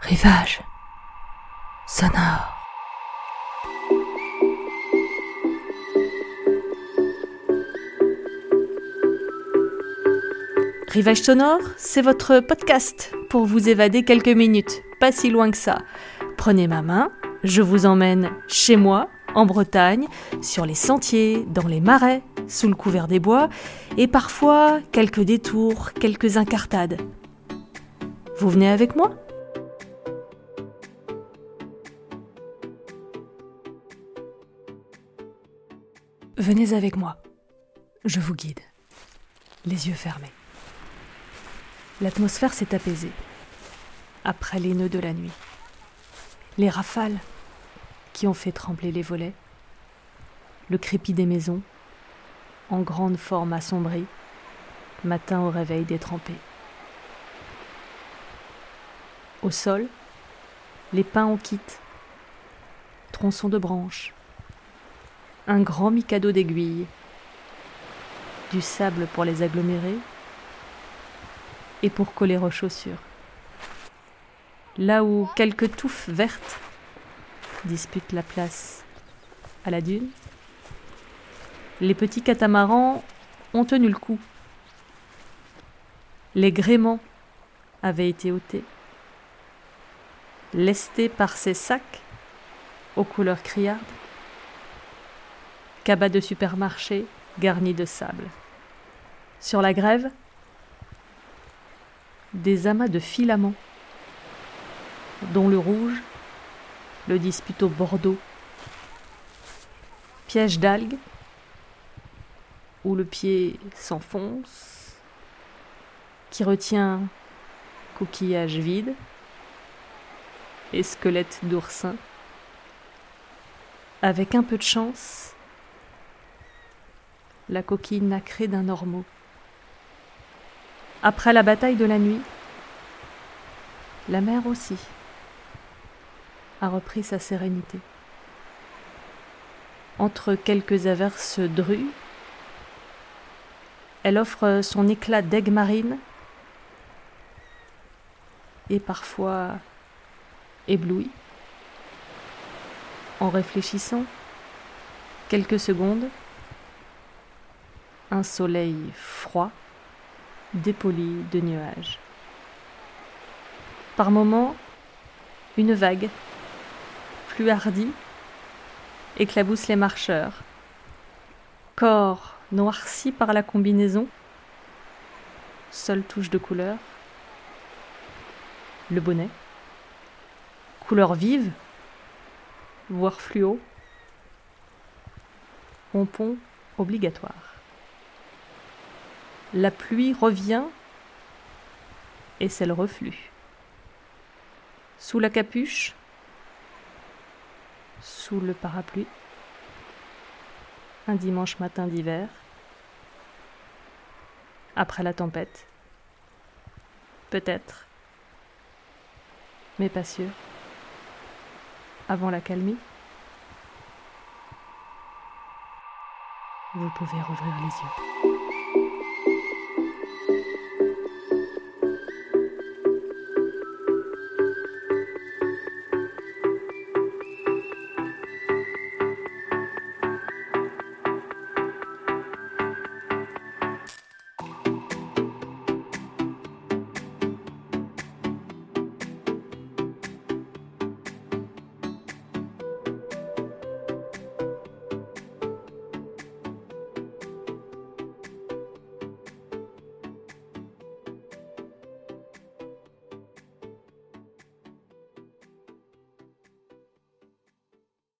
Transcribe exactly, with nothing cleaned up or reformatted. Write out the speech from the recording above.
Rivage sonore. Rivage sonore, c'est votre podcast pour vous évader quelques minutes, pas si loin que ça. Prenez ma main, je vous emmène chez moi, en Bretagne, sur les sentiers, dans les marais, sous le couvert des bois, et parfois quelques détours, quelques incartades. Vous venez avec moi ? Venez avec moi, je vous guide, les yeux fermés. L'atmosphère s'est apaisée, après les nœuds de la nuit. Les rafales qui ont fait trembler les volets, le crépi des maisons, en grande forme assombrie, matin au réveil détrempé. Au sol, les pins en quitte, tronçons de branches, un grand mikado d'aiguilles, du sable pour les agglomérer et pour coller aux chaussures. Là où quelques touffes vertes disputent la place à la dune, les petits catamarans ont tenu le coup. Les gréements avaient été ôtés, lestés par ces sacs aux couleurs criardes, cabas de supermarché garnis de sable. Sur la grève, des amas de filaments, dont le rouge, le dispute au bordeaux, piège d'algues, où le pied s'enfonce, qui retient coquillages vides et squelettes d'oursins. Avec un peu de chance, la coquille nacrée d'un ormeau. Après la bataille de la nuit, la mer aussi a repris sa sérénité. Entre quelques averses drues, elle offre son éclat d'aigle marine et parfois éblouie. En réfléchissant quelques secondes, un soleil froid, dépoli de nuages. Par moments, une vague, plus hardie, éclabousse les marcheurs. Corps noirci par la combinaison, seule touche de couleur, le bonnet, couleur vive, voire fluo, pompon obligatoire. La pluie revient et c'est le reflux. Sous la capuche, sous le parapluie, un dimanche matin d'hiver, après la tempête, peut-être, mais pas sûr, avant la calmie, vous pouvez rouvrir les yeux.